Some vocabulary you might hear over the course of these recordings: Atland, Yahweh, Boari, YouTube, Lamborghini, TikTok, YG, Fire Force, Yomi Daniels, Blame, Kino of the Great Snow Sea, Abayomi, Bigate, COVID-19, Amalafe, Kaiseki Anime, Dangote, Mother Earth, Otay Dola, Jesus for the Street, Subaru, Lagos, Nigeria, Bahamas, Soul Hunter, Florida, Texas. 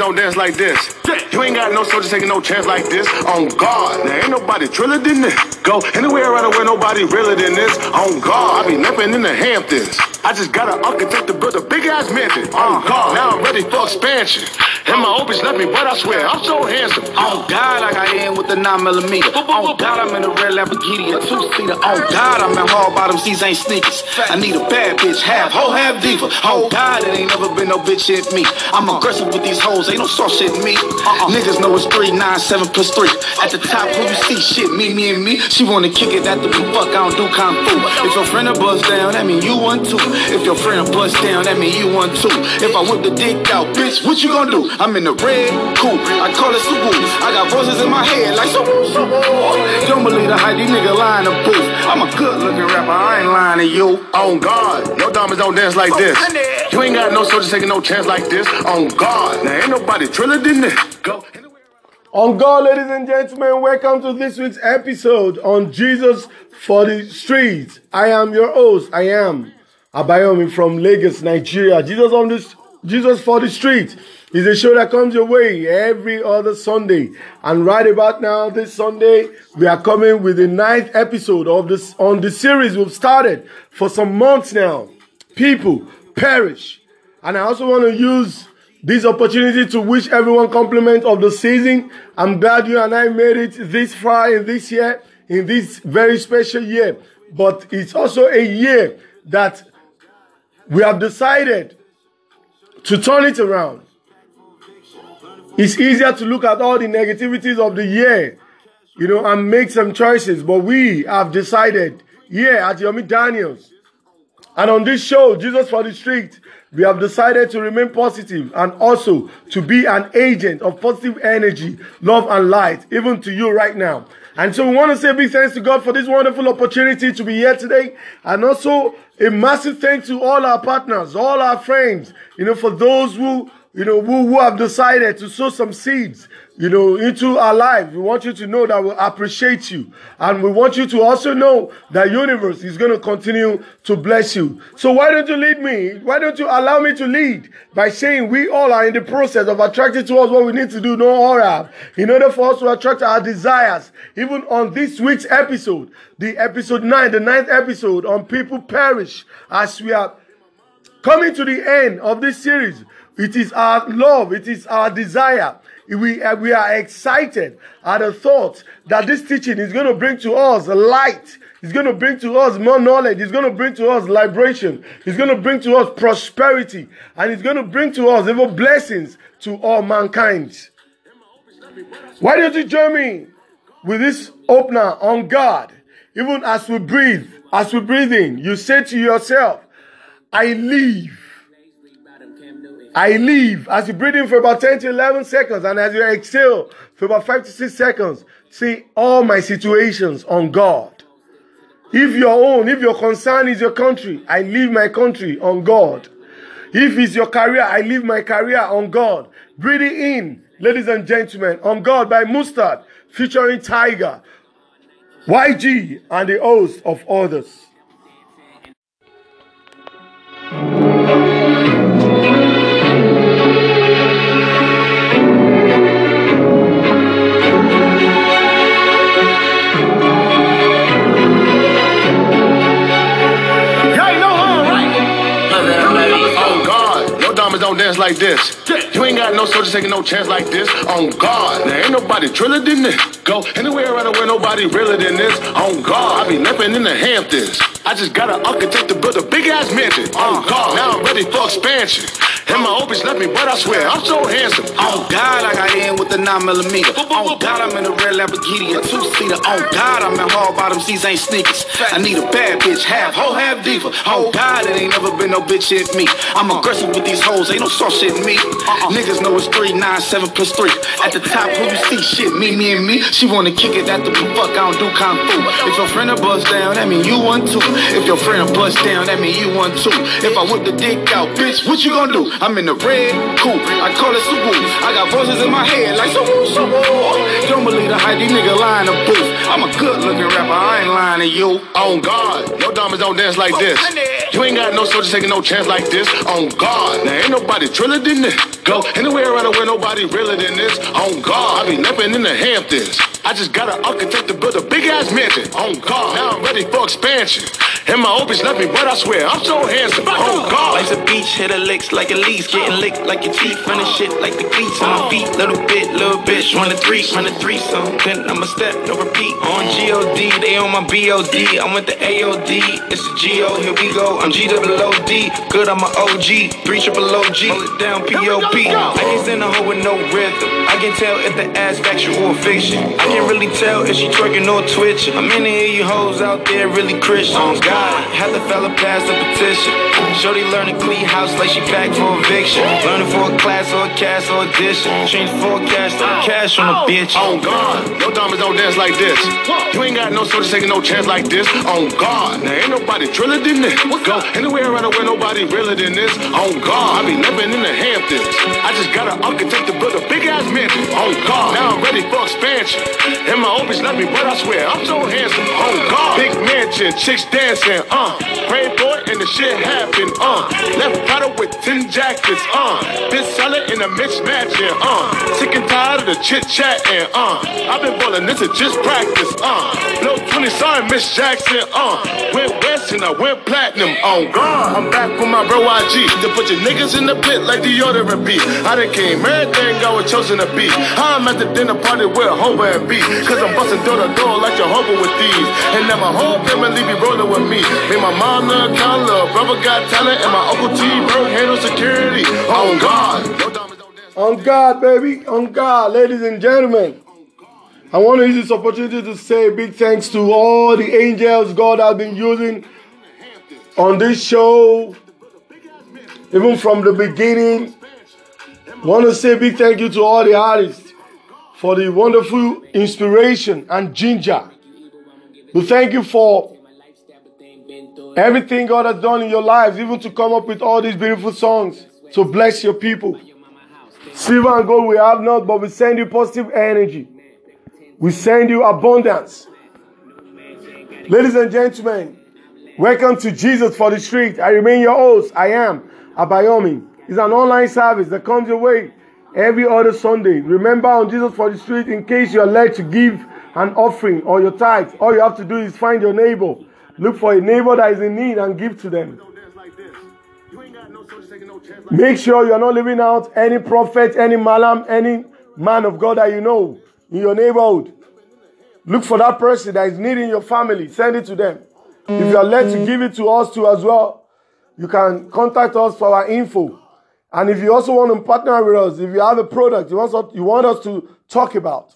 don't dance like this. You ain't got no soldiers taking no chance like this. On guard, there ain't nobody driller than this. Go anywhere around the way, nobody realer than this. On guard, I be napping in the Hamptons. I just got an architect to build a big ass mansion. On guard, now I'm ready for expansion. And my opus left me, but I swear I'm so handsome. On God, I got in with the 9mm. On God, I'm in a red Lamborghini, a two-seater. On God, I'm in hard bottoms, these ain't sneakers. I need a bad bitch, half hoe, half diva. On God, it ain't never been no bitch hit me. I'm aggressive with these hoes, ain't no soft shit in me. Niggas know it's 3, 9, 7 + 3. At the top, who you see? Shit, me and me. She wanna kick it after we fuck, I don't do kung fu. If your friend a bust down, that mean you one too. If your friend a bust down, that mean you one too. If I whip the dick out, bitch, what you gonna do? I'm in the red coupe, I call it Subaru. I got voices in my head like Subaru. Don't believe the hype, these niggas lying to booth. I'm a good looking rapper, I ain't lying to you. On God, no diamonds don't dance like this. You ain't got no soldiers taking no chance like this. On God, now ain't nobody triller than this. Go. On God, ladies and gentlemen, welcome to this week's episode on Jesus for the Street. I am your host. I am Abayomi from Lagos, Nigeria. Jesus for the Street is a show that comes your way every other Sunday. And right about now, this Sunday, we are coming with the 9th episode of this on the series we've started for some months now. People perish. And I also want to use this opportunity to wish everyone compliment of the season. I'm glad you and I made it this far in this year, in this very special year. But it's also a year that we have decided to turn it around. It's easier to look at all the negativities of the year, you know, and make some choices. But we have decided here at Yomi Daniels and on this show, Jesus for the Street, we have decided to remain positive and also to be an agent of positive energy, love and light, even to you right now. And so we want to say big thanks to God for this wonderful opportunity to be here today. And also a massive thanks to all our partners, all our friends, you know, for those who have decided to sow some seeds, you know, into our life. We want you to know that we appreciate you. And we want you to also know that universe is going to continue to bless you. So why don't you lead me? Why don't you allow me to lead by saying we all are in the process of attracting towards what we need to do, no aura, in order for us to attract our desires. Even on this week's episode, the episode 9, the 9th episode on People Perish, as we are coming to the end of this series, it is our love, it is our desire. We are excited at the thought that this teaching is going to bring to us light. It's going to bring to us more knowledge. It's going to bring to us liberation. It's going to bring to us prosperity. And it's going to bring to us even blessings to all mankind. Why don't you join me with this opener on God? Even as we breathe in, you say to yourself, I live. I live. As you breathe in for about 10 to 11 seconds and as you exhale for about 5 to 6 seconds, see all my situations on God. If your own, if your concern is your country, I leave my country on God. If it's your career, I leave my career on God. Breathing in, ladies and gentlemen, on God by Mustard, featuring Tiger, YG, and the host of others. Don't dance like this. You ain't got no soldiers taking no chance like this. On God, there ain't nobody triller than this. Go anywhere around the way, nobody realer than this. On God, I be napping in the Hamptons. I just got an architect to build a big ass mansion. On God, now I'm ready for expansion. And my opus left me, but I swear I'm so handsome. On God, I got in with the 9mm. On God, I'm in a red Lamborghini, a two-seater. On God, I'm in hard bottoms, these ain't sneakers. I need a bad bitch, half hoe, half diva. On God, it ain't never been no bitch hit me. I'm aggressive with these hoes. Ain't no soft shit in me. Niggas know it's 3, 9, 7 + 3. At the top, who you see? Shit, me and me. She wanna kick it after we fuck, I don't do kung fu. If your friend a bust down, that mean you one too. If your friend a bust down, that mean you one too. If I whip the dick out, bitch, what you gonna do? I'm in the red coupe, I call it Subaru. I got voices in my head like so. Don't believe the hype, these nigga lying to boost. I'm a good looking rapper, I ain't lying to you. On God, your diamonds don't dance like this. You ain't got no soldiers taking no chance like this. On God, now ain't nobody driller than this. Go anywhere around where nobody realer than this. On God, I be napping in the Hamptons. I just got an architect to build a big ass mansion. On God, now I'm ready for expansion. And my opus left me, but I swear I'm so handsome. On God, life's a beach, hit a licks like a lease, getting licked like your teeth, running shit like the cleats on my feet. Little bitch, run a three, so then I'ma step, no repeat. On G-O-D, they on my B-O-D. I'm with the A-O-D, it's the G-O, here we go. I'm G-double-O-D, good, I'm a OG, 3 triple O-G, hold it down, P-O-P. I can't stand a hoe with no rhythm. I can tell if the ass factual or fiction. I can't really tell if she twerking or twitching. I'm in here, you hoes out there really Christian. On God, had the fella pass the petition. Shorty learning clean house like she packed for eviction. Learning for a class or a cast or audition. Change forecast to cash on a bitch. On God, your diamonds don't dance like this. You ain't got no soldiers taking no chance like this. On God, now ain't nobody driller than this. Go anywhere around where nobody realer than this. On God, I be living in the Hamptons. I just got an architect to build a big ass mansion. On God, now I'm ready for expansion. And my opus love me, but I swear I'm so handsome. On God, big mansion, chicks dancing. Pray for it and the shit happened, Left out with 10 jackets, Been selling in a mismatch, and Sick and tired of the chit-chat, and I've been ballin' this is just practice, Low 20, sorry, Miss Jackson, Went west and I went platinum, on God. I'm back with my bro IG, to put your niggas in the pit like deodorant beat. I done came everything I was chosen to be. I'm at the dinner party with Hobo and B, cause I'm bustin' through the door like your Hobo with these. And now my whole family be rollin' with me. Made my mom love count, love brother got talent, and my uncle T bro handle security. On God. On God, baby. On God, ladies and gentlemen. I want to use this opportunity to say big thanks to all the angels God has been using on this show, even from the beginning. I want to say big thank you to all the artists for the wonderful inspiration and ginger. We thank you for everything God has done in your lives, even to come up with all these beautiful songs to bless your people. Silver and gold we have not, but we send you positive energy. We send you abundance. Ladies and gentlemen, welcome to Jesus for the Street. I remain your host. I am Abayomi. It's an online service that comes your way every other Sunday. Remember, on Jesus for the Street, in case you are led to give an offering or your tithe, all you have to do is find your neighbor. Look for a neighbor that is in need and give to them. Make sure you are not leaving out any prophet, any malam, any man of God that you know in your neighborhood. Look for that person that is needing your family. Send it to them. If you are led to give it to us too as well, you can contact us for our info. And if you also want to partner with us, if you have a product you want us to talk about,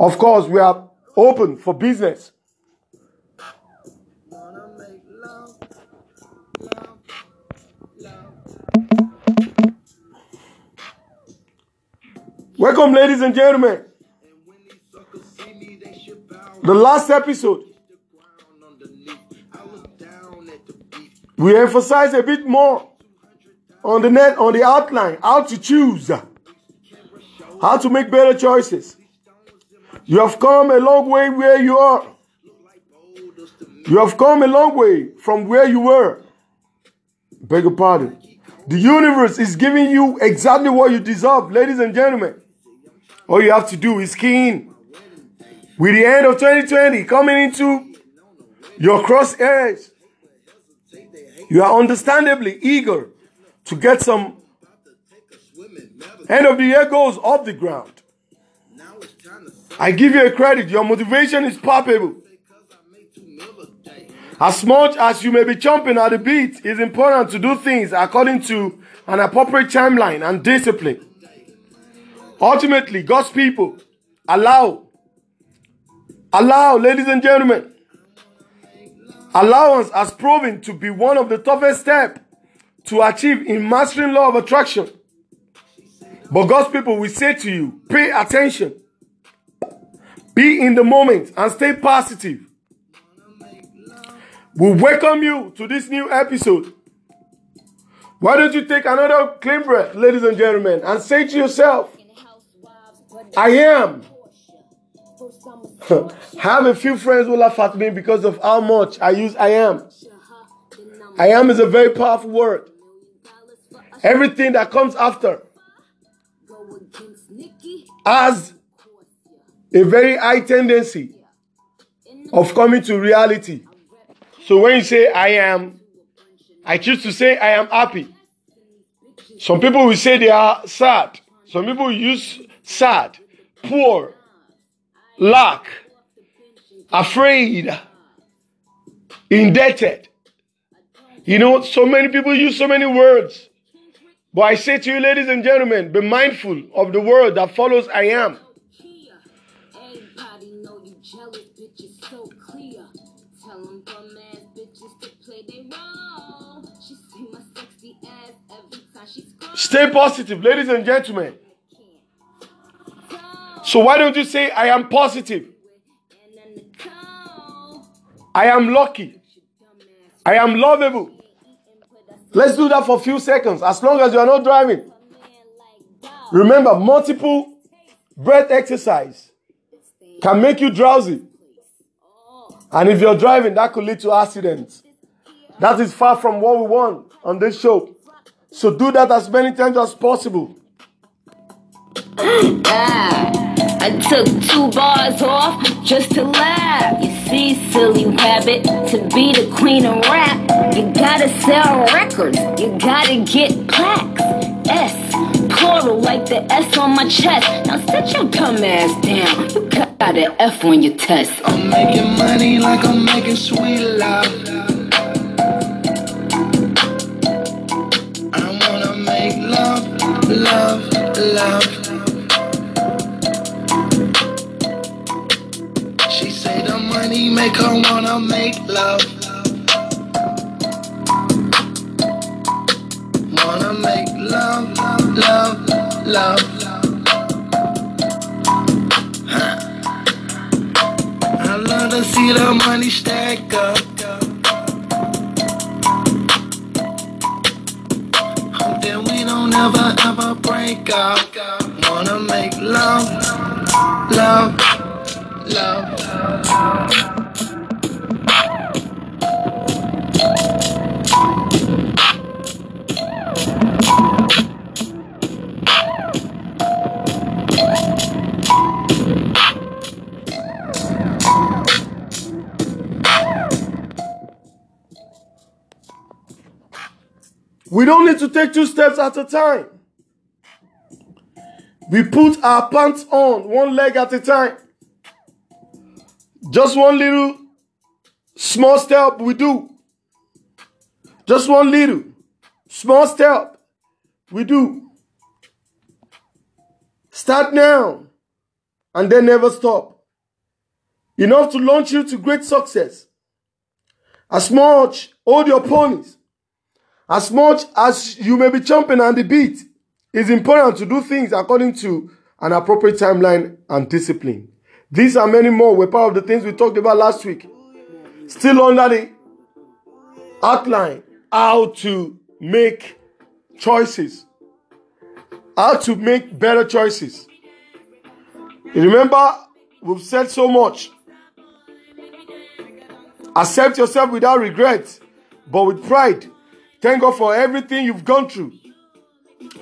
of course, we are open for business. Welcome, ladies and gentlemen. The last episode, we emphasize a bit more on the net, on the outline, how to choose, how to make better choices. You have come a long way where you are. You have come a long way from where you were. Beg your pardon. The universe is giving you exactly what you deserve, ladies and gentlemen. All you have to do is key in. With the end of 2020 coming into your crosshairs, you are understandably eager to get some end of the year goals off the ground. I give you a credit. Your motivation is palpable. As much as you may be chomping at the bit, it's important to do things according to an appropriate timeline and discipline. Ultimately, God's people, allow, ladies and gentlemen, allowance has proven to be one of the toughest steps to achieve in mastering law of attraction. But God's people will say to you, pay attention, be in the moment, and stay positive. We welcome you to this new episode Why don't you take another clean breath, ladies and gentlemen, and say to yourself, I am. Have a few friends who laugh at me because of how much I use I am. I am is a very powerful word. Everything that comes after has a very high tendency of coming to reality. So when you say I am, I choose to say I am happy. Some people will say they are sad. Some people use sad, poor, lack, afraid, indebted. You know, so many people use so many words. But I say to you, ladies and gentlemen, be mindful of the word that follows I am. Stay positive, ladies and gentlemen. So why don't you say, I am positive? I am lucky. I am lovable. Let's do that for a few seconds, as long as you are not driving. Remember, multiple breath exercise can make you drowsy. And if you're driving, that could lead to accidents. That is far from what we want on this show. So do that as many times as possible. I took 2 bars off just to laugh. You see, silly rabbit, to be the queen of rap, you gotta sell records, you gotta get plaques. S, plural like the S on my chest. Now sit your dumb ass down, you got an F on your test. I'm making money like I'm making sweet love. Love, love. She say the money make her wanna make love. Wanna make love, love, love, love. Huh. I love to see the money stack up. Never ever break up. Wanna make love, love, love. We don't need to take 2 steps at a time. We put our pants on 1 leg at a time. Just 1 little small step we do. Just 1 little small step we do. Start now and then never stop. Enough to launch you to great success. As much, hold your ponies. As much as you may be jumping on the beat, it's important to do things according to an appropriate timeline and discipline. These and many more were part of the things we talked about last week. Still under the outline, how to make choices. How to make better choices. You remember, we've said so much. Accept yourself without regret, but with pride. Thank God for everything you've gone through.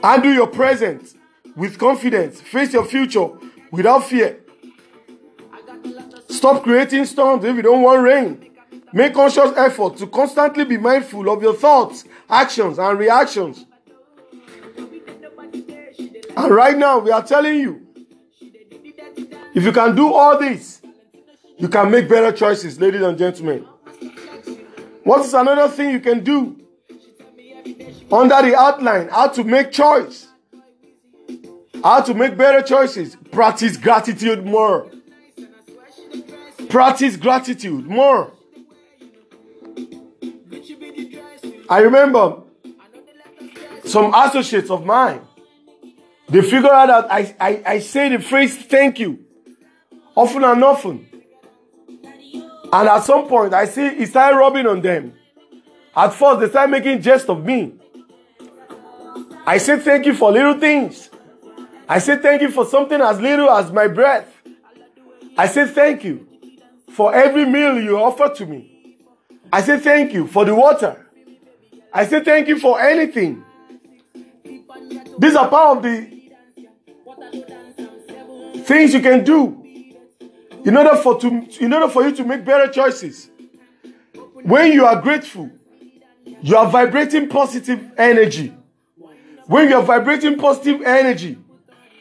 Handle your present with confidence. Face your future without fear. Stop creating storms if you don't want rain. Make conscious effort to constantly be mindful of your thoughts, actions, and reactions. And right now, we are telling you, if you can do all this, you can make better choices, ladies and gentlemen. What is another thing you can do? Under the outline, how to make choice, how to make better choices. Practice gratitude more. Practice gratitude more. I remember some associates of mine, they figured out that I say the phrase thank you often and often. And at some point, I see it started rubbing on them. At first, they started making jest of me. I say thank you for little things. I say thank you for something as little as my breath. I say thank you for every meal you offer to me. I say thank you for the water. I say thank you for anything. These are part of the things you can do in order for you to make better choices. When you are grateful, you are vibrating positive energy. When you are vibrating positive energy,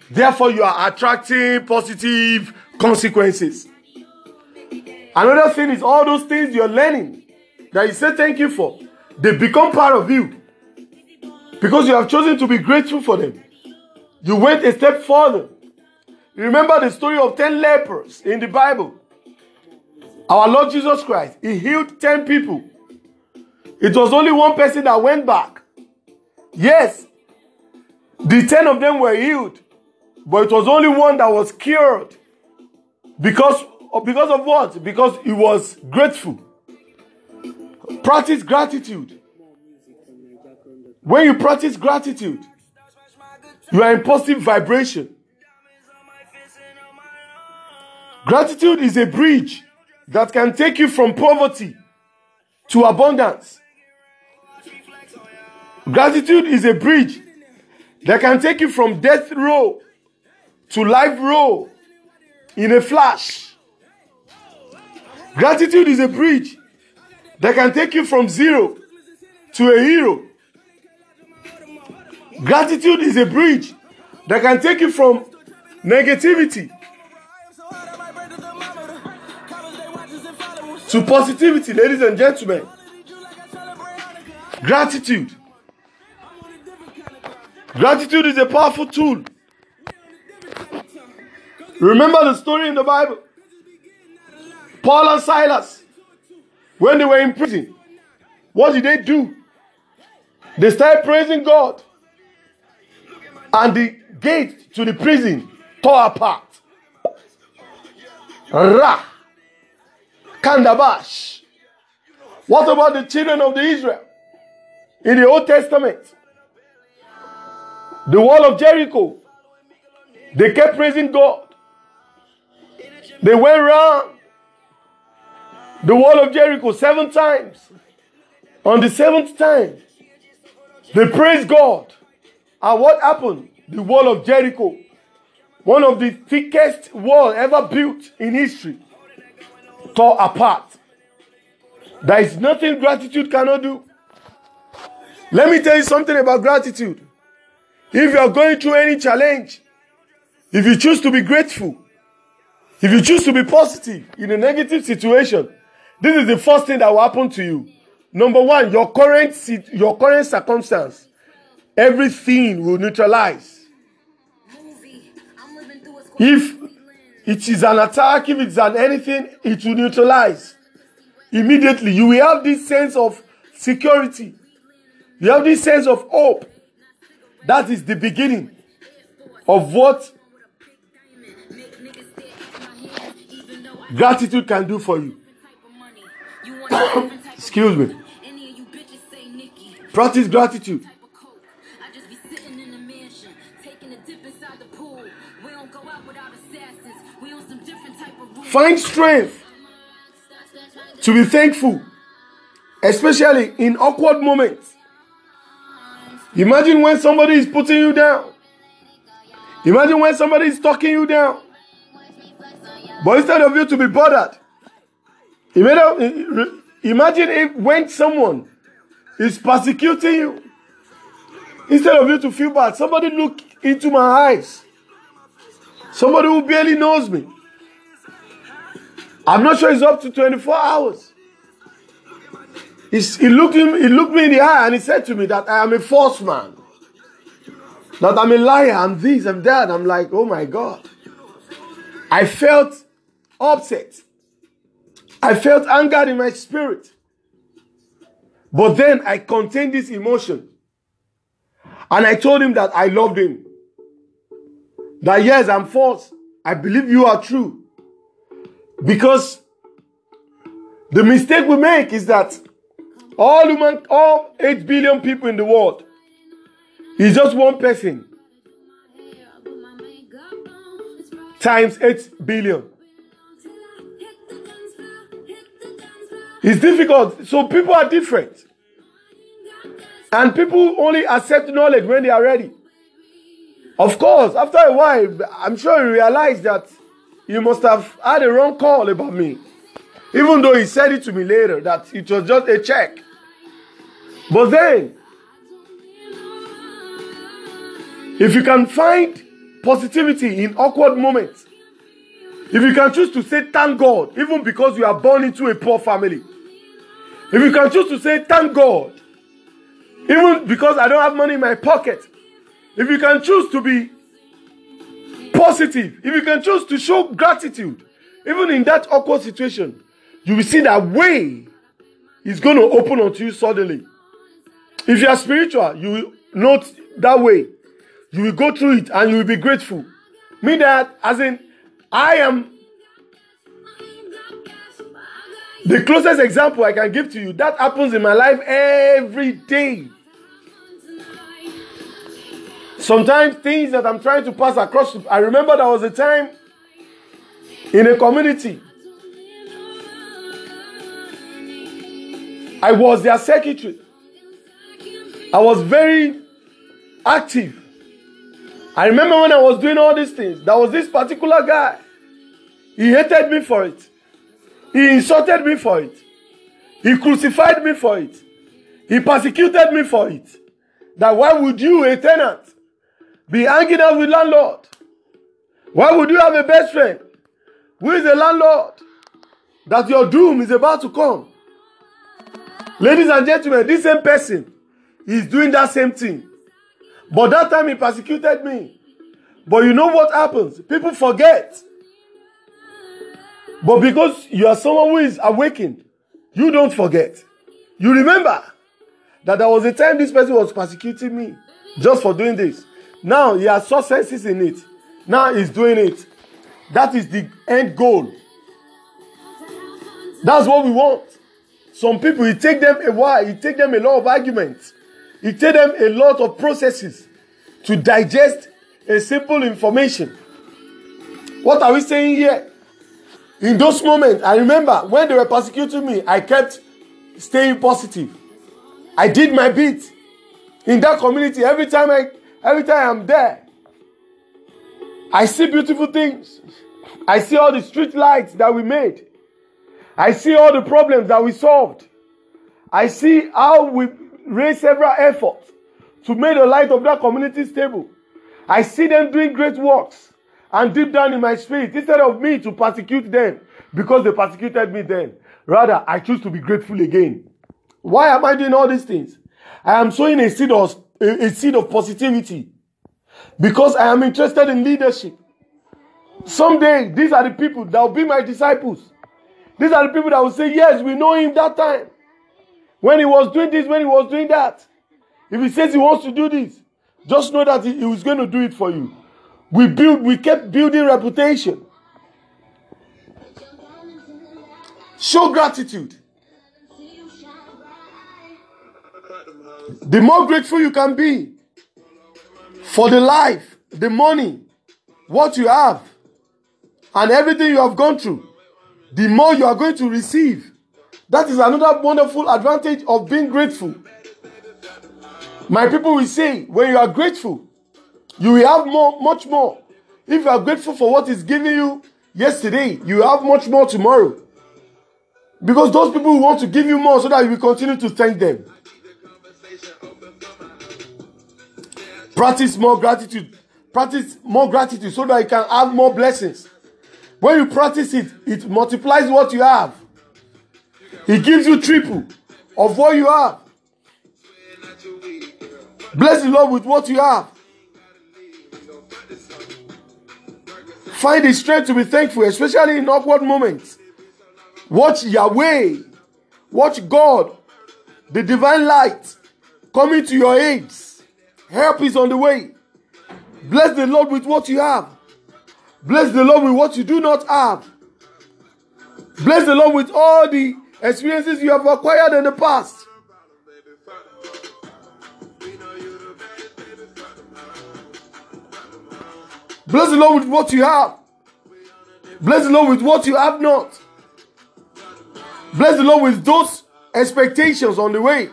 therefore you are attracting positive consequences. Another thing is all those things you're learning that you say thank you for, they become part of you because you have chosen to be grateful for them. You went a step further. Remember the story of 10 lepers in the Bible. Our Lord Jesus Christ, he healed 10 people. It was only one person that went back. Yes, the 10 of them were healed, but it was only one that was cured. Because of what? Because he was grateful. Practice gratitude. When you practice gratitude, you are in positive vibration. Gratitude is a bridge that can take you from poverty to abundance. Gratitude is a bridge that can take you from death row to life row in a flash. Gratitude is a bridge that can take you from zero to a hero. Gratitude is a bridge that can take you from negativity to positivity, ladies and gentlemen. Gratitude. Gratitude is a powerful tool. Remember the story in the Bible. Paul and Silas, when they were in prison, what did they do? They started praising God, and the gate to the prison tore apart. Ra! Kandabash! What about the children of Israel? In the Old Testament, the wall of Jericho, they kept praising God. They went around the wall of Jericho 7 times. On the 7th time, they praised God. And what happened? The wall of Jericho, one of the thickest walls ever built in history, tore apart. There is nothing gratitude cannot do. Let me tell you something about gratitude. If you are going through any challenge, if you choose to be grateful, if you choose to be positive in a negative situation, this is the first thing that will happen to you. Number one, your current circumstance, everything will neutralize. If it is an attack, if it's an anything, it will neutralize. Immediately, you will have this sense of security. You have this sense of hope. That is the beginning of what gratitude can do for you. Excuse me. Practice gratitude. Find strength to be thankful, especially in awkward moments. Imagine when somebody is putting you down. Imagine when somebody is talking you down. But instead of you to be bothered, imagine if when someone is persecuting you, instead of you to feel bad, somebody look into my eyes. Somebody who barely knows me. I'm not sure it's up to 24 hours. He looked me in the eye and he said to me that I am a false man. That I'm a liar, I'm this, I'm that. I'm like, oh my God. I felt upset. I felt angered in my spirit. But then I contained this emotion. And I told him that I loved him. That yes, I'm false. I believe you are true. Because the mistake we make is that all 8 billion people in the world, It's just one person times 8 billion. It's difficult. So people are different. And people only accept knowledge when they are ready. Of course, after a while, I'm sure you realize that you must have had a wrong call about me. Even though he said it to me later, that it was just a check. But then, if you can find positivity in awkward moments, if you can choose to say thank God, even because you are born into a poor family, if you can choose to say thank God, even because I don't have money in my pocket, if you can choose to be positive, if you can choose to show gratitude, even in that awkward situation, you will see that way is going to open unto you suddenly. If you are spiritual, you will note that way. You will go through it and you will be grateful. Mean that, as in, I am the closest example I can give to you. That happens in my life every day. Sometimes things that I'm trying to pass across. I remember there was a time in a community. I was their secretary. I was very active. I remember when I was doing all these things, there was this particular guy. He hated me for it. He insulted me for it. He crucified me for it. He persecuted me for it. That why would you, a tenant, be hanging out with landlord? Why would you have a best friend who is a landlord? That your doom is about to come. Ladies and gentlemen, this same person is doing that same thing. But that time he persecuted me. But you know what happens? People forget. But because you are someone who is awakened, you don't forget. You remember that there was a time this person was persecuting me just for doing this. Now he has such senses in it. Now he's doing it. That is the end goal. That's what we want. Some people, it takes them a while. It takes them a lot of arguments. It takes them a lot of processes to digest a simple information. What are we saying here? In those moments, I remember when they were persecuting me, I kept staying positive. I did my bit in that community. Every time I'm there, I see beautiful things. I see all the street lights that we made. I see all the problems that we solved. I see how we raised several efforts to make the light of that community stable. I see them doing great works, and deep down in my spirit, instead of me to persecute them because they persecuted me then, rather I choose to be grateful again. Why am I doing all these things? I am sowing a seed of positivity because I am interested in leadership. Someday, these are the people that will be my disciples. These are the people that will say, yes, we know him that time. When he was doing this, when he was doing that. If he says he wants to do this, just know that he was going to do it for you. We kept building reputation. Show gratitude. The more grateful you can be for the life, the money, what you have, and everything you have gone through, the more you are going to receive. That is another wonderful advantage of being grateful. My people will say, when you are grateful, you will have more, much more. If you are grateful for what is given you yesterday, you will have much more tomorrow. Because those people will want to give you more so that you will continue to thank them. Practice more gratitude. Practice more gratitude so that you can have more blessings. When you practice it, it multiplies what you have. He gives you triple of what you have. Bless the Lord with what you have. Find the strength to be thankful, especially in awkward moments. Watch Yahweh. Watch God, the divine light, coming to your aid. Help is on the way. Bless the Lord with what you have. Bless the Lord with what you do not have. Bless the Lord with all the experiences you have acquired in the past. Bless the Lord with what you have. Bless the Lord with what you have not. Bless the Lord with those expectations on the way.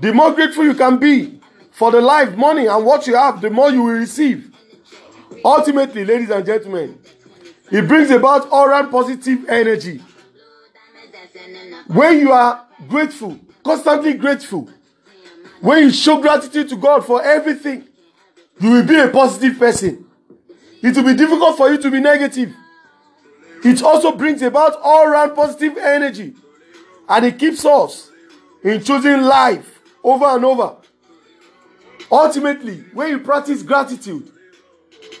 The more grateful you can be for the life, money, and what you have, the more you will receive. Ultimately, ladies and gentlemen, it brings about all-round positive energy. When you are grateful, constantly grateful, when you show gratitude to God for everything, you will be a positive person. It will be difficult for you to be negative. It also brings about all-round positive energy, and it keeps us in choosing life over and over. Ultimately, when you practice gratitude,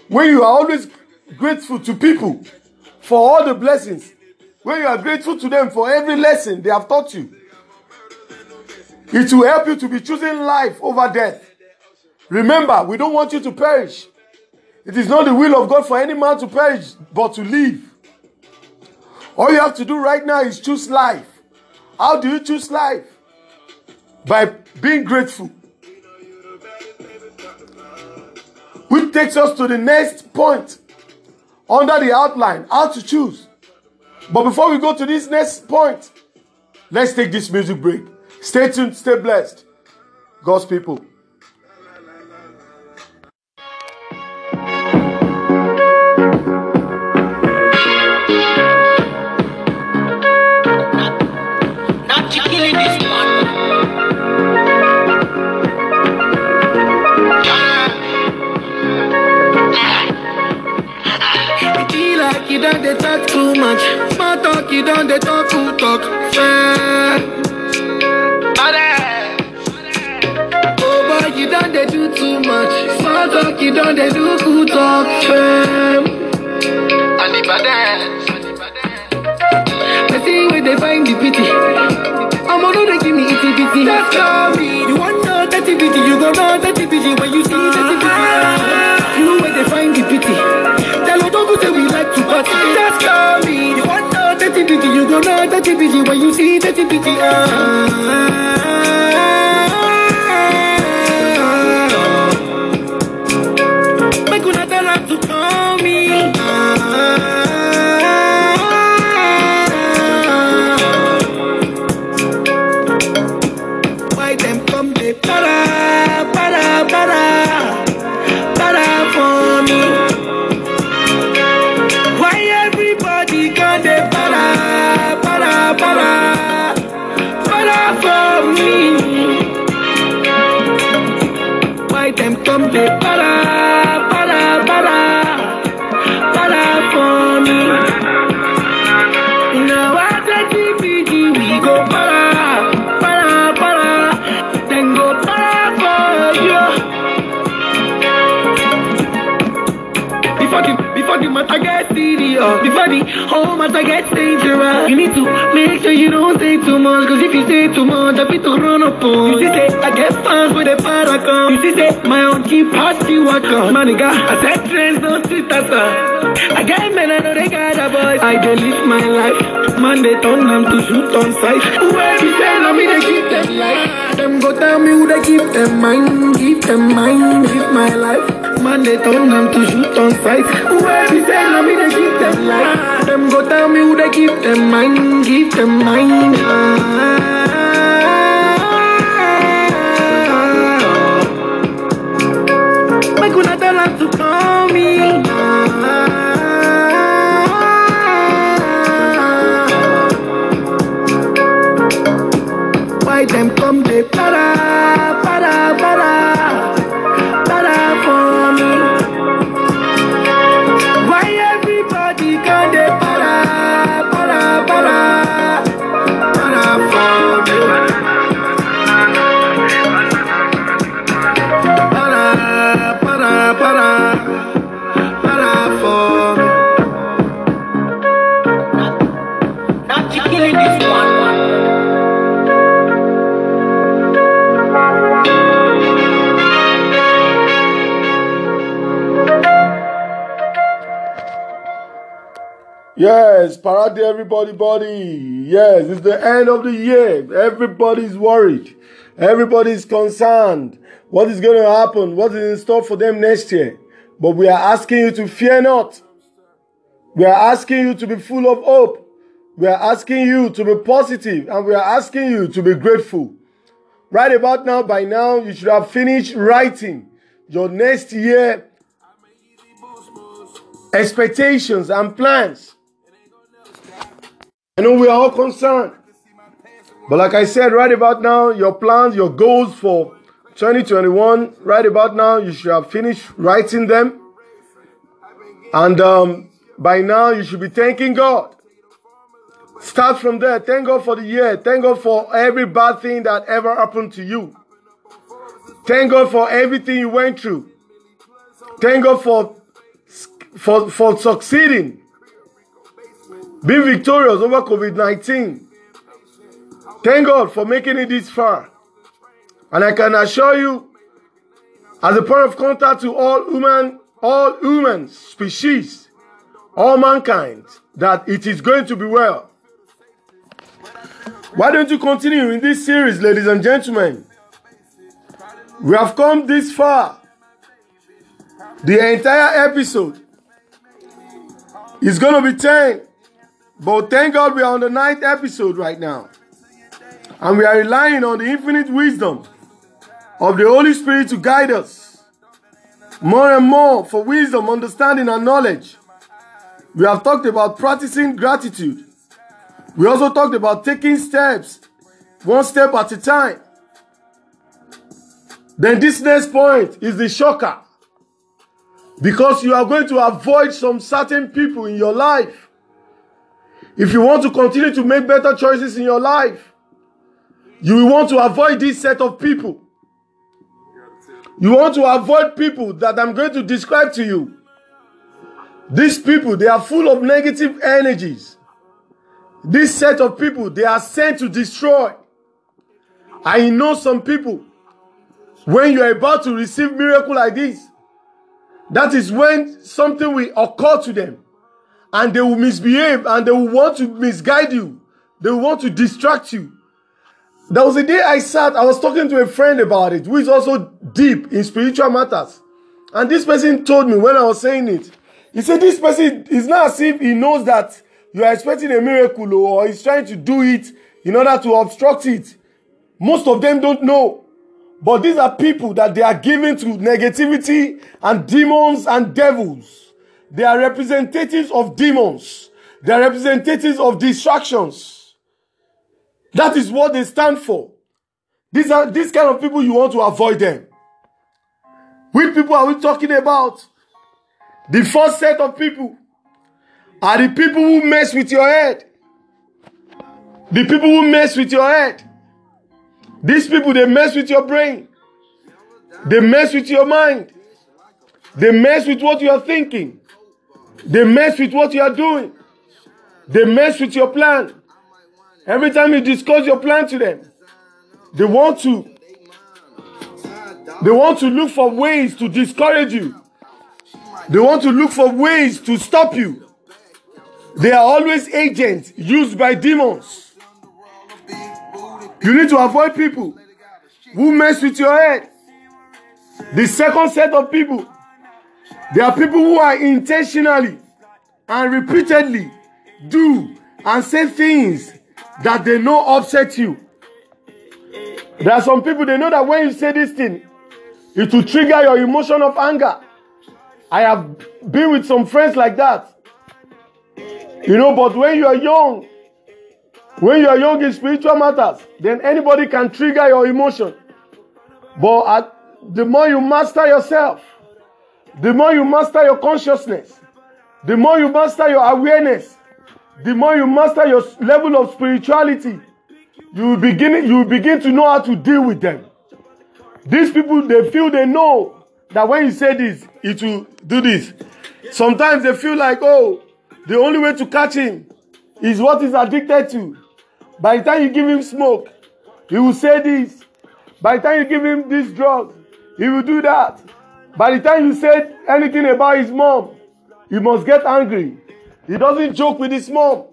when you are always grateful to people for all the blessings, when you are grateful to them for every lesson they have taught you, it will help you to be choosing life over death. Remember, we don't want you to perish. It is not the will of God for any man to perish, but to live. All you have to do right now is choose life. How do you choose life? By being grateful. Which takes us to the next point under the outline, how to choose. But before we go to this next point, let's take this music break. Stay tuned, stay blessed. God's people. They talk too much, small talk, you don't they talk too talk. Oh boy, you don't they do too much, small talk, you don't they do too talk. I see where they find the pity. I'm gonna give me itty bitty. That's how me. You want no that bitty, you go round that bitty when you see that bitty. You know where they find the pity. We like to party. That's coming. You want no dirty bitty, you go no dirty bitty when you see dirty bitty. Make una tell her to call me. Why them come they para, para, para. Before the whole matter gets dangerous, you need to make sure you don't say too much. Cause if you say too much, I be to run up on. You see say, I get fans with the power come. You see say, my own keep past you walk on. My nigga, I said trends don't sit us up. I get men, I know they got a voice. I don't live my life. Man, they turn them to shoot on sight. Whoever you say, I mean they keep them life. Them go tell me who they keep them mind. Keep them mind, keep my life. Man, they turn them to shoot on sight. Whoever you say, I mean they keep them life. Them go tell me who they keep them mind, keep them mind. Make una tell them to call me. Why them come they para, para, para. Yes, parade everybody, body. Yes, it's the end of the year. Everybody's worried. Everybody's concerned. What is going to happen? What is in store for them next year? But we are asking you to fear not. We are asking you to be full of hope. We are asking you to be positive, and we are asking you to be grateful. Right about now, by now, you should have finished writing your next year expectations and plans. I know we are all concerned. But like I said, right about now, your plans, your goals for 2021, right about now, you should have finished writing them. And by now, you should be thanking God. Start from there. Thank God for the year. Thank God for every bad thing that ever happened to you. Thank God for everything you went through. Thank God for succeeding. Be victorious over COVID-19. Thank God for making it this far. And I can assure you, as a point of contact to all human species, all mankind, that it is going to be well. Why don't you continue in this series, ladies and gentlemen? We have come this far. The entire episode is going to be 10. But thank God we are on the 9th episode right now. And we are relying on the infinite wisdom of the Holy Spirit to guide us more and more for wisdom, understanding, and knowledge. We have talked about practicing gratitude. We also talked about taking steps, one step at a time. Then this next point is the shocker. Because you are going to avoid some certain people in your life. If you want to continue to make better choices in your life, you will want to avoid this set of people. You want to avoid people that I'm going to describe to you. These people, they are full of negative energies. This set of people, they are sent to destroy. I know some people, when you are about to receive miracle like this, that is when something will occur to them. And they will misbehave, and they will want to misguide you. They will want to distract you. There was a day I was talking to a friend about it, who is also deep in spiritual matters. And this person told me when I was saying it, he said, this person is not as if he knows that you are expecting a miracle, or he's trying to do it in order to obstruct it. Most of them don't know. But these are people that they are given to negativity and demons and devils. They are representatives of demons. They are representatives of distractions. That is what they stand for. These kind of people, you want to avoid them. Which people are we talking about? The first set of people are the people who mess with your head. The people who mess with your head. These people, they mess with your brain. They mess with your mind. They mess with what you are thinking. They mess with what you are doing. They mess with your plan. Every time you discuss your plan to them, they want to look for ways to discourage you. They want to look for ways to stop you. They are always agents used by demons. You need to avoid people who mess with your head. The second set of people, they are people who are intentionally and repeatedly do and say things that they know upset you. There are some people, they know that when you say this thing, it will trigger your emotion of anger. I have been with some friends like that. You know, but when you are young in spiritual matters, then anybody can trigger your emotion. But the more you master yourself, the more you master your consciousness, the more you master your awareness, the more you master your level of spirituality, you will begin to know how to deal with them. These people, they feel they know that when you say this, it will do this. Sometimes they feel like, oh, the only way to catch him is what he's addicted to. By the time you give him smoke, he will say this. By the time you give him this drug, he will do that. By the time you say anything about his mom, he must get angry. He doesn't joke with his mom.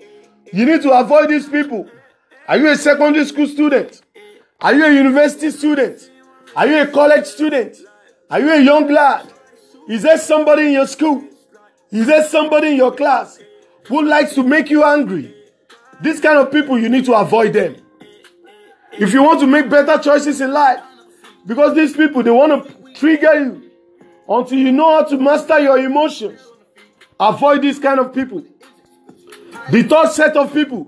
You need to avoid these people. Are you a secondary school student? Are you a university student? Are you a college student? Are you a young lad? Is there somebody in your school? Is there somebody in your class who likes to make you angry? These kind of people, you need to avoid them. If you want to make better choices in life, because these people, they want to trigger you until you know how to master your emotions. Avoid these kind of people. The third set of people,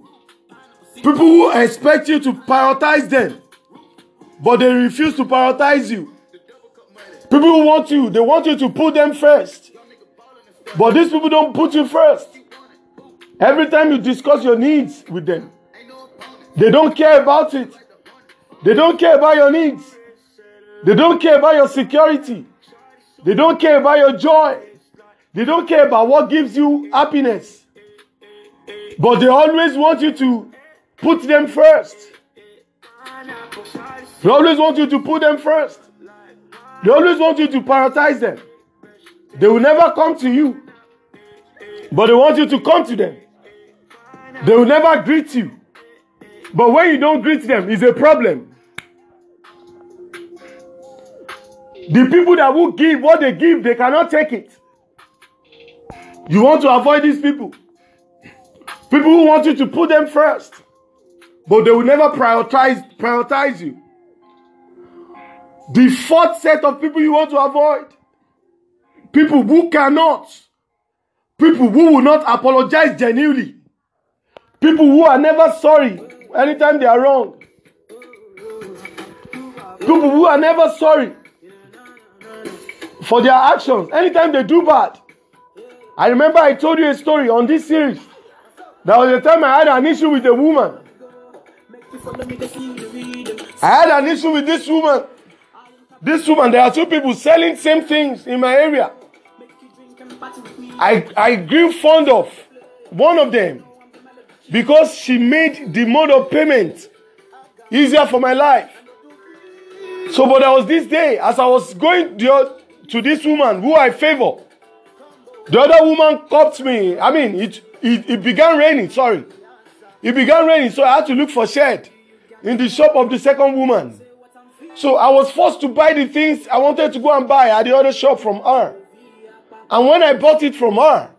people who expect you to prioritize them, but they refuse to prioritize you. People who want you, they want you to put them first, but these people don't put you first. Every time you discuss your needs with them, they don't care about it. They don't care about your needs. They don't care about your security. They don't care about your joy. They don't care about what gives you happiness. But they always want you to put them first. They always want you to put them first. They always want you to prioritize them. They will never come to you, but they want you to come to them. They will never greet you, but when you don't greet them, it's a problem. The people that will give what they give, they cannot take it. You want to avoid these people. People who want you to put them first, but they will never prioritize you. The fourth set of people you want to avoid, people who cannot, people who will not apologize genuinely, people who are never sorry anytime they are wrong, people who are never sorry for their actions anytime they do bad. I remember I told you a story on this series. There was a time I had an issue with a woman. I had an issue with this woman. This woman, there are two people selling same things in my area. I grew fond of one of them because she made the mode of payment easier for my life. So, but there was this day, as I was going to this woman who I favor, the other woman caught me. I mean, it began raining, sorry. It began raining, so I had to look for shade in the shop of the second woman. So I was forced to buy the things I wanted to go and buy at the other shop from her. And when I bought it from her,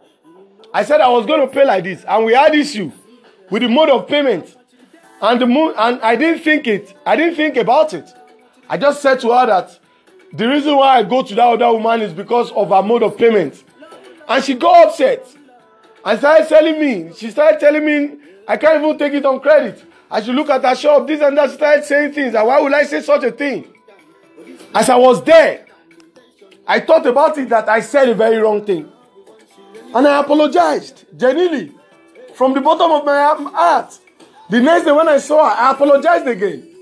I said I was going to pay like this. And we had issue with the mode of payment. And I didn't think about it. I just said to her that the reason why I go to that other woman is because of her mode of payment. And she got upset and started telling me. She started telling me I can't even take it on credit. I should look at her shop, this and that. She started saying things. And why would I say such a thing? As I was there, I thought about it that I said a very wrong thing. And I apologized, genuinely, from the bottom of my heart. The next day when I saw her, I apologized again.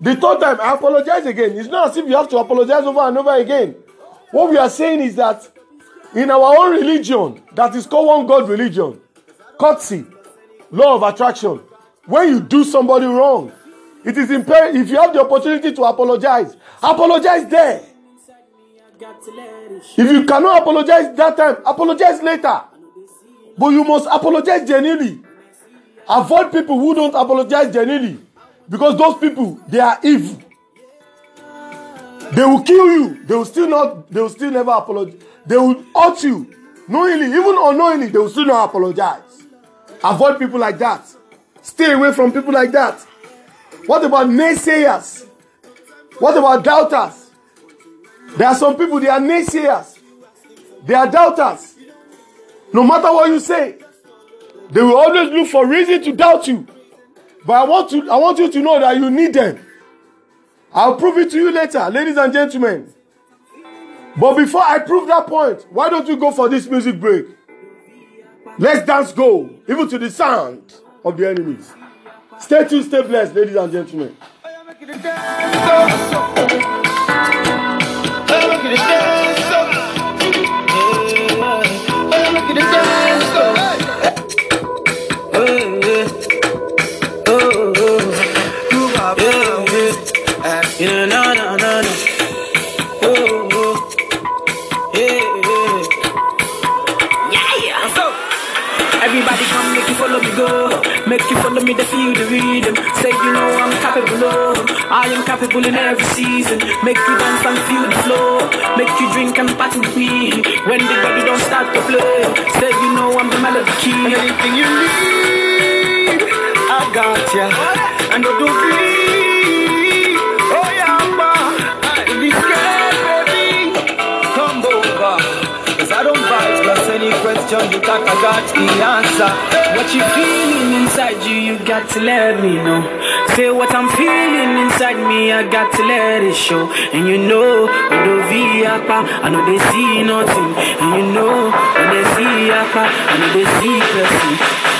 The third time, I apologized again. It's not as if you have to apologize over and over again. What we are saying is that in our own religion, that is called one God religion, courtesy, law of attraction, when you do somebody wrong, it is imperative, if you have the opportunity to apologize, apologize there. If you cannot apologize that time, apologize later. But you must apologize genuinely. Avoid people who don't apologize genuinely, because those people, they are evil. They will kill you. They will still never apologize. They will hurt you, knowingly, even unknowingly. They will still not apologize. Avoid people like that. Stay away from people like that. What about naysayers? What about doubters? There are some people, they are naysayers. They are doubters. No matter what you say, they will always look for reason to doubt you. But I want you to know that you need them. I'll prove it to you later, ladies and gentlemen. But before I prove that point, why don't you go for this music break? Let's dance go, even to the sound of the enemies. Stay tuned, stay blessed, ladies and gentlemen. Make you follow me, they feel the rhythm. Say you know I'm capable of, I am capable in every season. Make you dance and feel the flow, make you drink and party with me. When the body don't start to play, say you know I'm the melody key. And anything you need, I got ya. And don't be, oh yeah, but be scared, baby. Come over, cause I don't bite. Plus any question you got, I got the answer. What you feeling inside you, you got to let me know. Say what I'm feeling inside me, I got to let it show. And you know, when they see apa, I know they see nothing. And you know, when they see apa, I know they see person.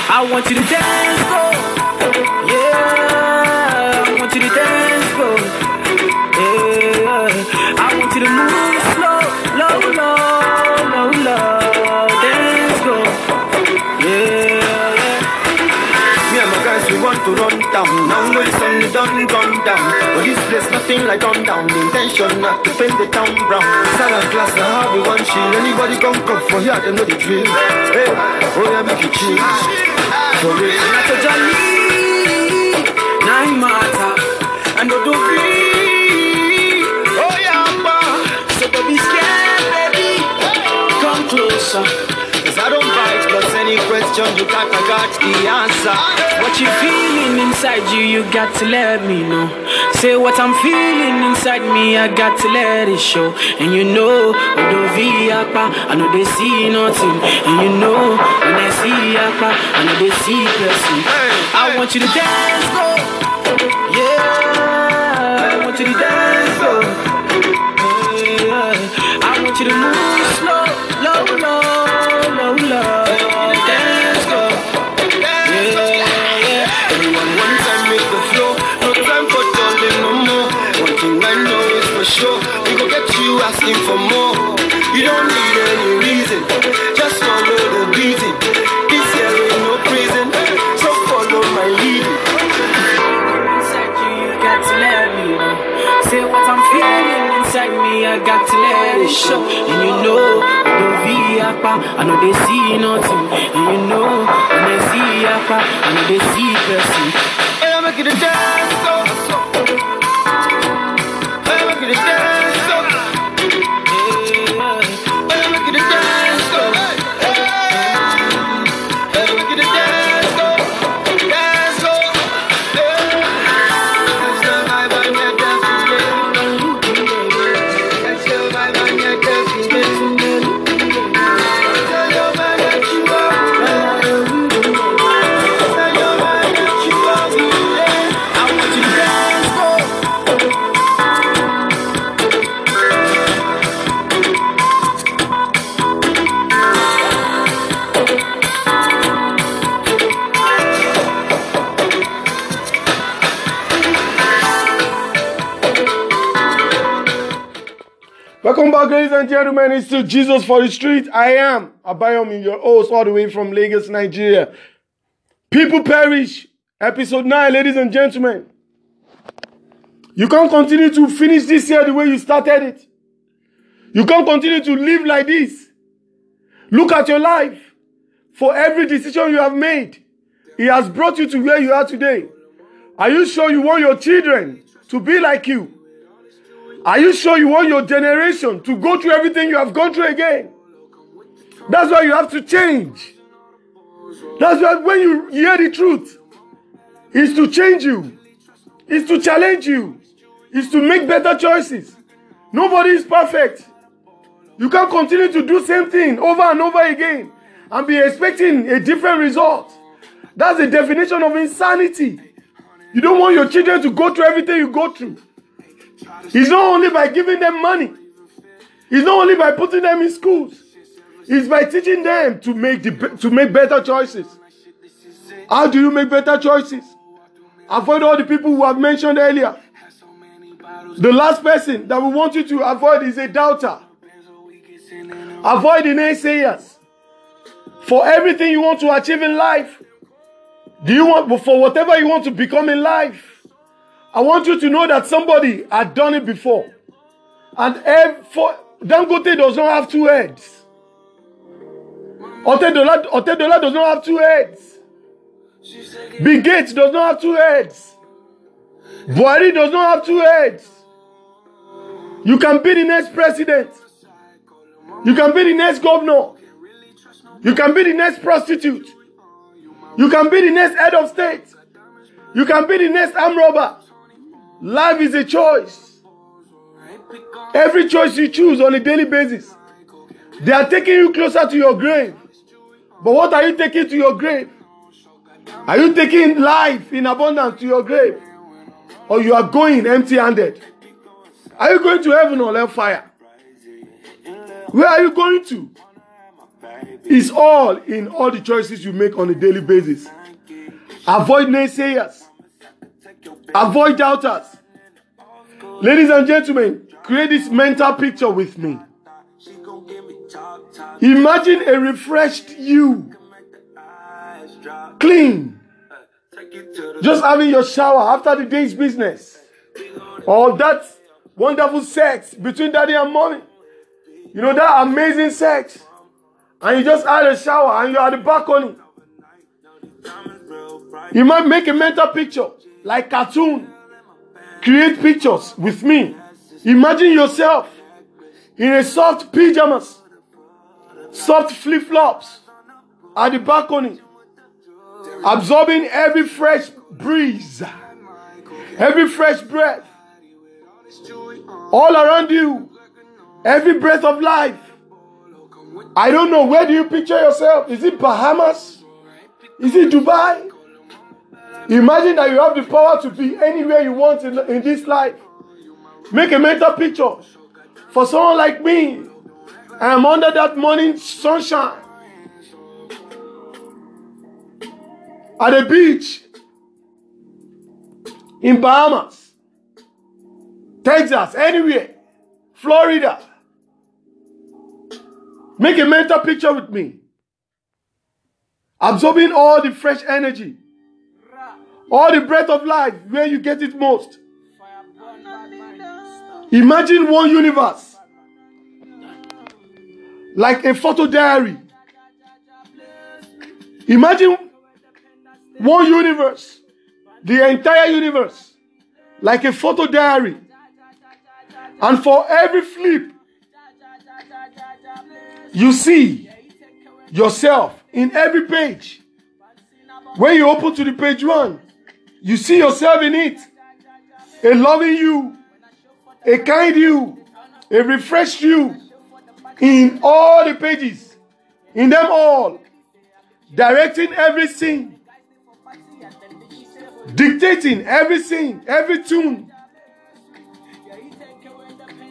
I want you to dance, go. Yeah, I want you to dance, go. Yeah, I want you to move slow, low, low, low, low. Dance, go. Yeah. We want to run down, now the sun done gone down. But this place nothing like gone down. The intention not to paint the town brown. Sarah class now how we want chill. Anybody come for here, they know the drill. Hey, oh yeah, make it chill. For real. Not a jolly, nine matter. And don't agree. Oh yeah, man. So don't be scared, baby. Come closer. I don't bite, plus any question you got, I got the answer. What you feeling inside you, you got to let me know. Say what I'm feeling inside me, I got to let it show. And you know, when they see apa, I know they see nothing. And you know, when they see apa, I know they see person. I want you to dance, go. Yeah, I want you to dance, go. Yeah, I want you to move slow, low, low. Asking for more, you don't need any reason, just follow the beating. This here ain't no prison, so follow my leading. Inside you, you got to let me know. Say what I'm feeling inside me, I got to let it show. And you know, when they see apa, I know they see nothing. And you know, when they see apa, I know they see person. And I make it a dance, so I make it a dance. Welcome back, ladies and gentlemen. It's still Jesus for the Street. I am Abayomi, your host, all the way from Lagos, Nigeria. People Perish, episode 9, ladies and gentlemen. You can't continue to finish this year the way you started it. You can't continue to live like this. Look at your life. For every decision you have made, it has brought you to where you are today. Are you sure you want your children to be like you? Are you sure you want your generation to go through everything you have gone through again? That's why you have to change. That's why when you hear the truth, it's to change you. It's to challenge you. It's to make better choices. Nobody is perfect. You can't continue to do the same thing over and over again and be expecting a different result. That's the definition of insanity. You don't want your children to go through everything you go through. It's not only by giving them money. It's not only by putting them in schools. It's by teaching them to make better choices. How do you make better choices? Avoid all the people who I've mentioned earlier. The last person that we want you to avoid is a doubter. Avoid the naysayers. For everything you want to achieve in life, for whatever you want to become in life, I want you to know that somebody had done it before. And Dangote does not have two heads. Otay Dola does not have two heads. Bigate does not have two heads. Boari does not have two heads. You can be the next president. You can be the next governor. You can be the next prostitute. You can be the next head of state. You can be the next armed robber. Life is a choice. Every choice you choose on a daily basis, they are taking you closer to your grave. But what are you taking to your grave? Are you taking life in abundance to your grave? Or you are going empty-handed? Are you going to heaven or hellfire? Where are you going to? It's all in all the choices you make on a daily basis. Avoid naysayers. Avoid doubters. Ladies and gentlemen, create this mental picture with me. Imagine a refreshed you. Clean. Just having your shower after the day's business. All that wonderful sex between daddy and mommy. You know, that amazing sex. And you just had a shower and you're at the balcony. You might make a mental picture, like cartoon. Create pictures with me. Imagine yourself in a soft pajamas, soft flip-flops at the balcony, absorbing every fresh breeze, every fresh breath. All around you, every breath of life. I don't know, where do you picture yourself? Is it Bahamas? Is it Dubai? Imagine that you have the power to be anywhere you want in this life. Make a mental picture. For someone like me, I am under that morning sunshine. At the beach. In Bahamas. Texas, anywhere. Florida. Make a mental picture with me. Absorbing all the fresh energy. All the breath of life, where you get it most. Imagine one universe. Like a photo diary. Imagine one universe. The entire universe. Like a photo diary. And for every flip, you see yourself in every page. When you open to the page one, you see yourself in it. A loving you, a kind you, a refreshed you. In all the pages, in them all, directing every scene, dictating every scene, every tune.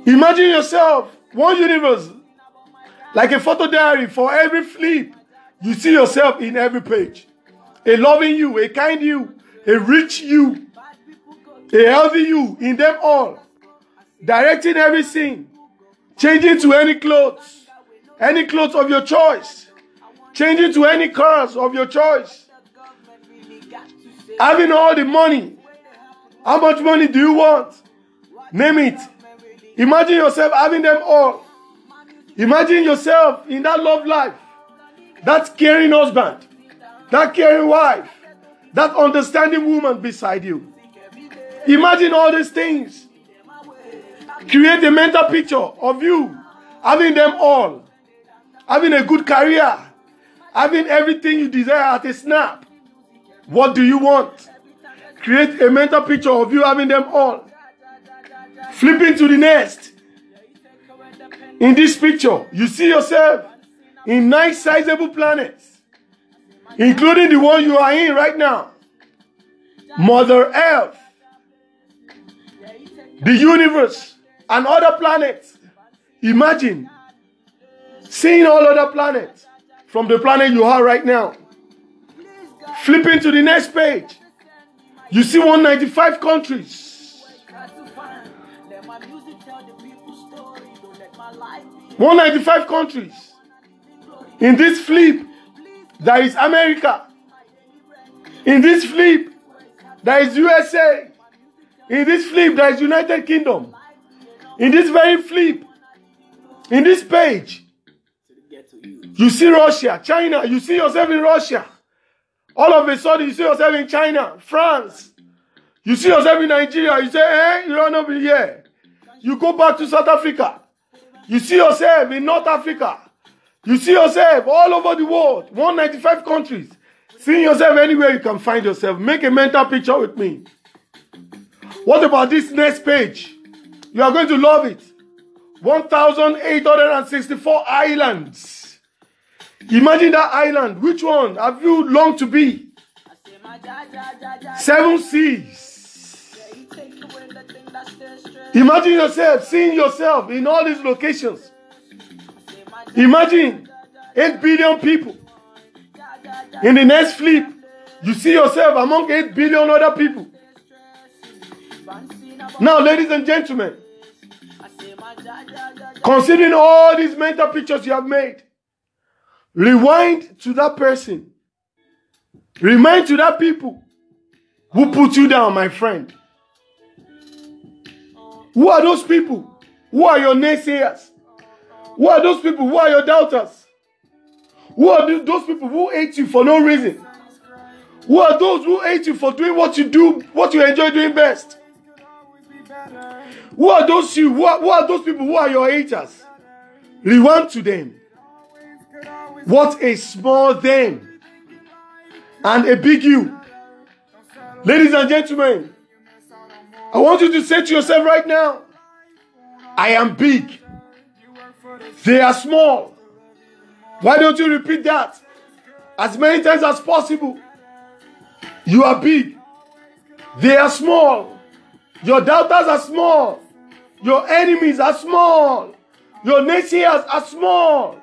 Imagine yourself, one universe, like a photo diary. For every flip, you see yourself in every page. A loving you, a kind you, a rich you, a healthy you, in them all. Directing every scene. Changing to any clothes of your choice. Changing to any cars of your choice. Having all the money. How much money do you want? Name it. Imagine yourself having them all. Imagine yourself in that love life. That caring husband. That caring wife. That understanding woman beside you. Imagine all these things. Create a mental picture of you having them all. Having a good career. Having everything you desire at a snap. What do you want? Create a mental picture of you having them all. Flipping to the next. In this picture, you see yourself in 9 sizable planets, including the one you are in right now. Mother Earth, the universe, and other planets. Imagine seeing all other planets from the planet you are right now. Flipping to the next page, you see 195 countries. In this flip, there is America. In this flip, there is USA. In this flip, there is United Kingdom. In this very flip, in this page, you see Russia, China. You see yourself in Russia. All of a sudden, you see yourself in China, France. You see yourself in Nigeria. You say, eh, you don't know me here. You go back to South Africa. You see yourself in North Africa. You see yourself all over the world, 195 countries. See yourself anywhere you can find yourself. Make a mental picture with me. What about this next page? You are going to love it. 1,864 islands. Imagine that island. Which one have you longed to be? 7 seas. Imagine yourself, seeing yourself in all these locations. Imagine 8 billion people. In the next flip, you see yourself among 8 billion other people. Now, ladies and gentlemen, considering all these mental pictures you have made, rewind to that person. Remind to that people who put you down, my friend. Who are those people? Who are your naysayers? Who are those people? Who are your doubters? Who are those people who hate you for no reason? Who are those who hate you for doing what you do, what you enjoy doing best? Who are those you? Who are those people who are your haters? Rewind to them. What a small them and a big you. Ladies and gentlemen, I want you to say to yourself right now, I am big. They are small. Why don't you repeat that as many times as possible? You are big. They are small. Your doubters are small. Your enemies are small. Your naysayers are small.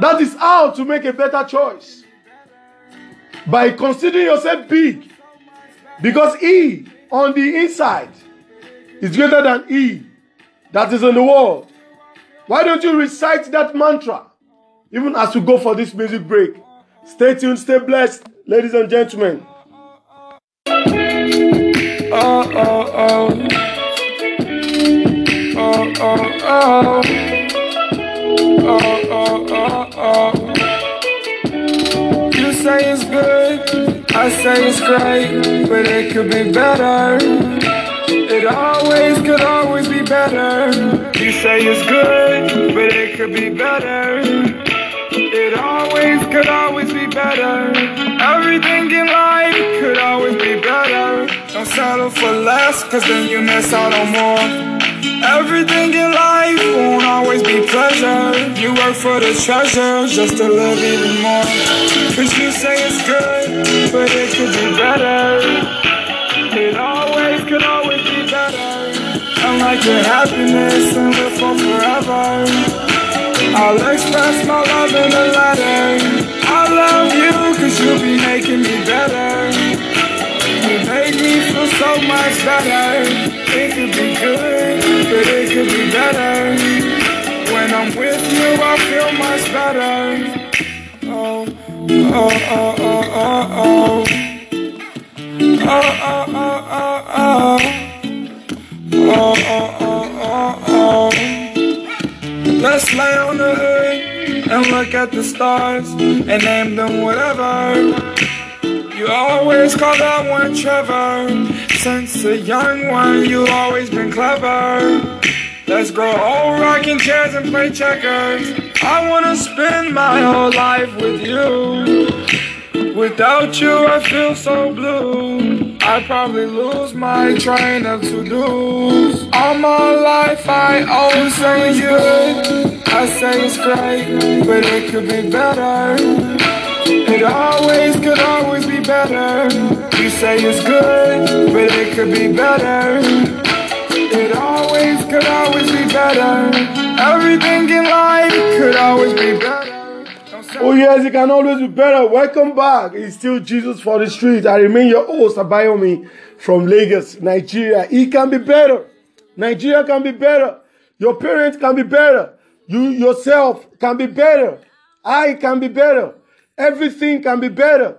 That is how to make a better choice. By considering yourself big. Because he on the inside is greater than he that is in the world. Why don't you recite that mantra? Even as we go for this music break. Stay tuned, stay blessed, ladies and gentlemen. Oh, oh, oh. Oh, oh, oh. Oh, oh, oh, oh. You say it's good, I say it's great, but it could be better. It always could always be better. You say it's good, but it could be better. It always could always be better. Everything in life could always be better. Don't settle for less, cause then you miss out on more. Everything in life won't always be pleasure. You work for the treasure just to live even more. Cause you say it's good, but it could be better. It always could always be better. Unlike your happiness and live for forever. I'll express my love in a letter. I love you cause you be making me better. You make me feel so much better. It could be good, but it could be better. When I'm with you I feel much better. Oh, oh, oh, oh, oh, oh. Oh, oh, oh, oh, oh. Oh, oh, oh, oh, oh. Let's lay on the hood and look at the stars and name them whatever. You always call that one Trevor. Since a young one, you always been clever. Let's grow old rocking chairs and play checkers. I wanna spend my whole life with you. Without you, I feel so blue. I probably lose my train of to-dos. All my life I always say it's good, I say it's great, but it could be better. It always could always be better. You say it's good, but it could be better. It always could always be better. Everything in life could always be better. Oh yes, it can always be better. Welcome back. It's still Jesus for the Street. I remain your host, Abayomi, from Lagos, Nigeria. It can be better. Nigeria can be better. Your parents can be better. You yourself can be better. I can be better. Everything can be better.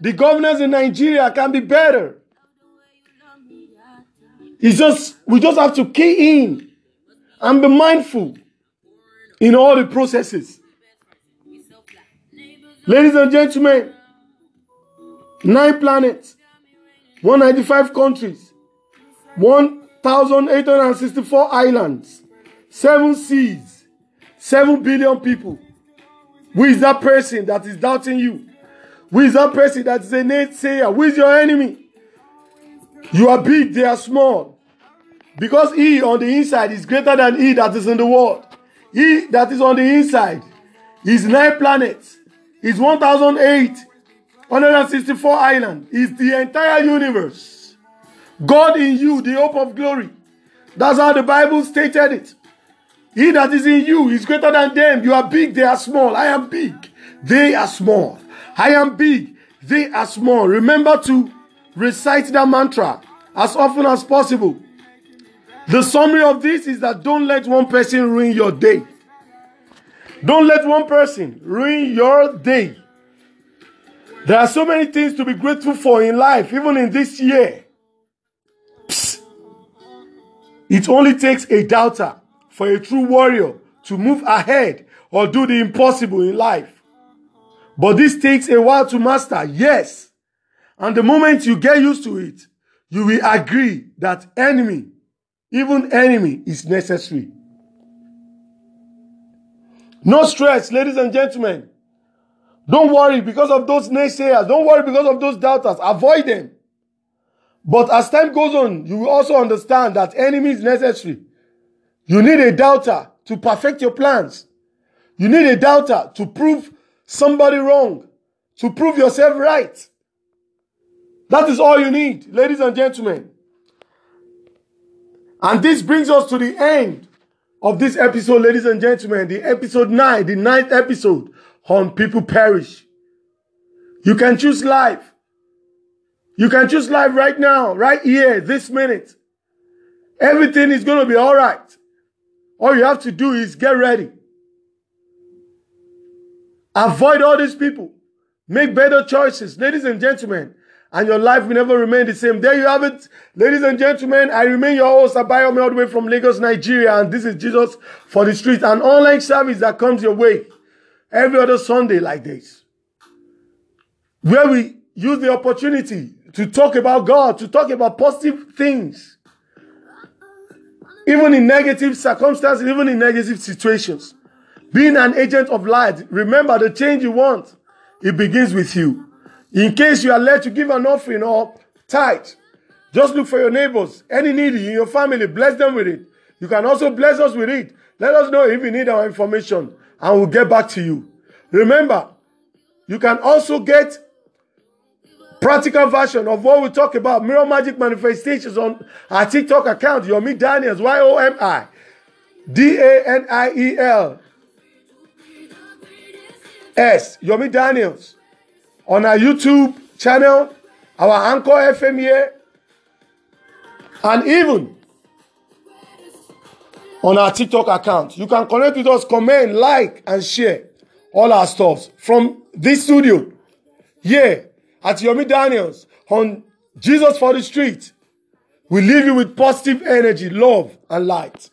The governors in Nigeria can be better. It's just, we just have to key in and be mindful in all the processes. Ladies and gentlemen, 9 planets, 195 countries, 1,864 islands, 7 seas, 7 billion people. Who is that person that is doubting you? Who is that person that is a naysayer? Who is your enemy? You are big, they are small. Because he on the inside is greater than he that is in the world. He that is on the inside is 9 planets, is 1,864 islands, is the entire universe. God in you, the hope of glory. That's how the Bible stated it. He that is in you is greater than them. You are big, they are small. I am big, they are small. I am big, they are small. Remember to recite that mantra as often as possible. The summary of this is that don't let one person ruin your day. Don't let one person ruin your day. There are so many things to be grateful for in life, even in this year. Psst. It only takes a doubter for a true warrior to move ahead or do the impossible in life. But this takes a while to master, yes. And the moment you get used to it, you will agree that enemy, even enemy, is necessary. No stress, ladies and gentlemen. Don't worry because of those naysayers. Don't worry because of those doubters. Avoid them. But as time goes on, you will also understand that enemy is necessary. You need a doubter to perfect your plans. You need a doubter to prove somebody wrong, to prove yourself right. That is all you need, ladies and gentlemen. And this brings us to the end of this episode, ladies and gentlemen, the episode 9, the 9th episode on People Perish. You can choose life. You can choose life right now, right here, this minute. Everything is going to be all right. All you have to do is get ready. Avoid all these people. Make better choices, ladies and gentlemen. And your life will never remain the same. There you have it. Ladies and gentlemen, I remain your host, Abayomi, all the way from Lagos, Nigeria. And this is Jesus for the Street, an online service that comes your way every other Sunday like this, where we use the opportunity to talk about God, to talk about positive things, even in negative circumstances, even in negative situations. Being an agent of light, remember the change you want, it begins with you. In case you are led to give an offering or tithe, just look for your neighbors, any needy in your family, bless them with it. You can also bless us with it. Let us know if you need our information and we'll get back to you. Remember, you can also get practical version of what we talk about, Mirror Magic Manifestations, on our TikTok account, Yomi Daniels, YOMI DANIELS, Yomi Daniels, on our YouTube channel, our Anchor FM here, and even on our TikTok account. You can connect with us, comment, like, and share all our stuff from this studio here at Yomi Daniels on Jesus for the Street. We leave you with positive energy, love, and light.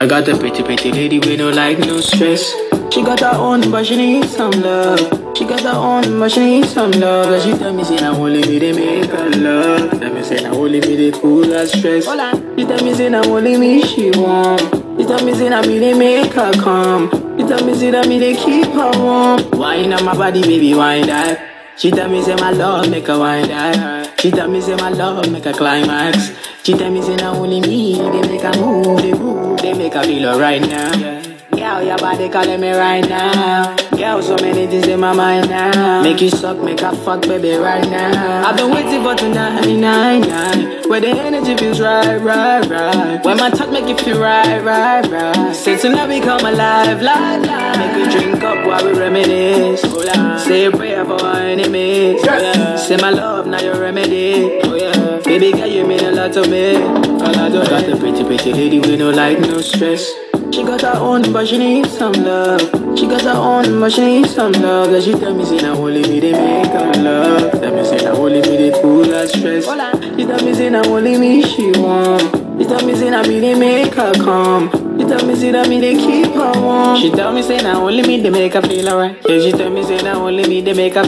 I got the pretty, pretty lady with no like, no stress. She got her own, but she needs some love. She got her own, but she needs some love. But she tell me, say, now only me, they make her love. Tell me, say, now only me, they cool her stress. Hola. She tell me, say, now only me, she warm. She tell me, say, now me, they make her calm. She tell me, say, now me, they keep her warm. Wine on my body, baby, wine that. She tell me, say, my love, make her wine that. She tell me, say, my love, make her climax. She tell me, say, now only me, they make her move, they move. They make her feel alright now, yeah. Girl, your body calling me right now. Girl, so many things in my mind now. Make you suck, make her fuck, baby, right now. I've been waiting for tonight, where the energy feels right. When my touch make you feel right. Say tonight we come alive, live. Make you drink up while we reminisce. Say a prayer for our enemies. Say my love, now your remedy. Baby girl, you mean a lot to me. Got the pretty, pretty lady with no like, no stress. She got her own, but she needs some love. She got her own, but she needs some love. That she tell me, say, now only me, they make her love. Tell me, say, now only me, they cool her stress. She tell me, say, now only me, she want. She tell me, say, now me, they make her calm. She tell me, say that me they keep her warm. She tell me, say now only me they make her feel alright. Yeah, she tell me, say now only me they make her.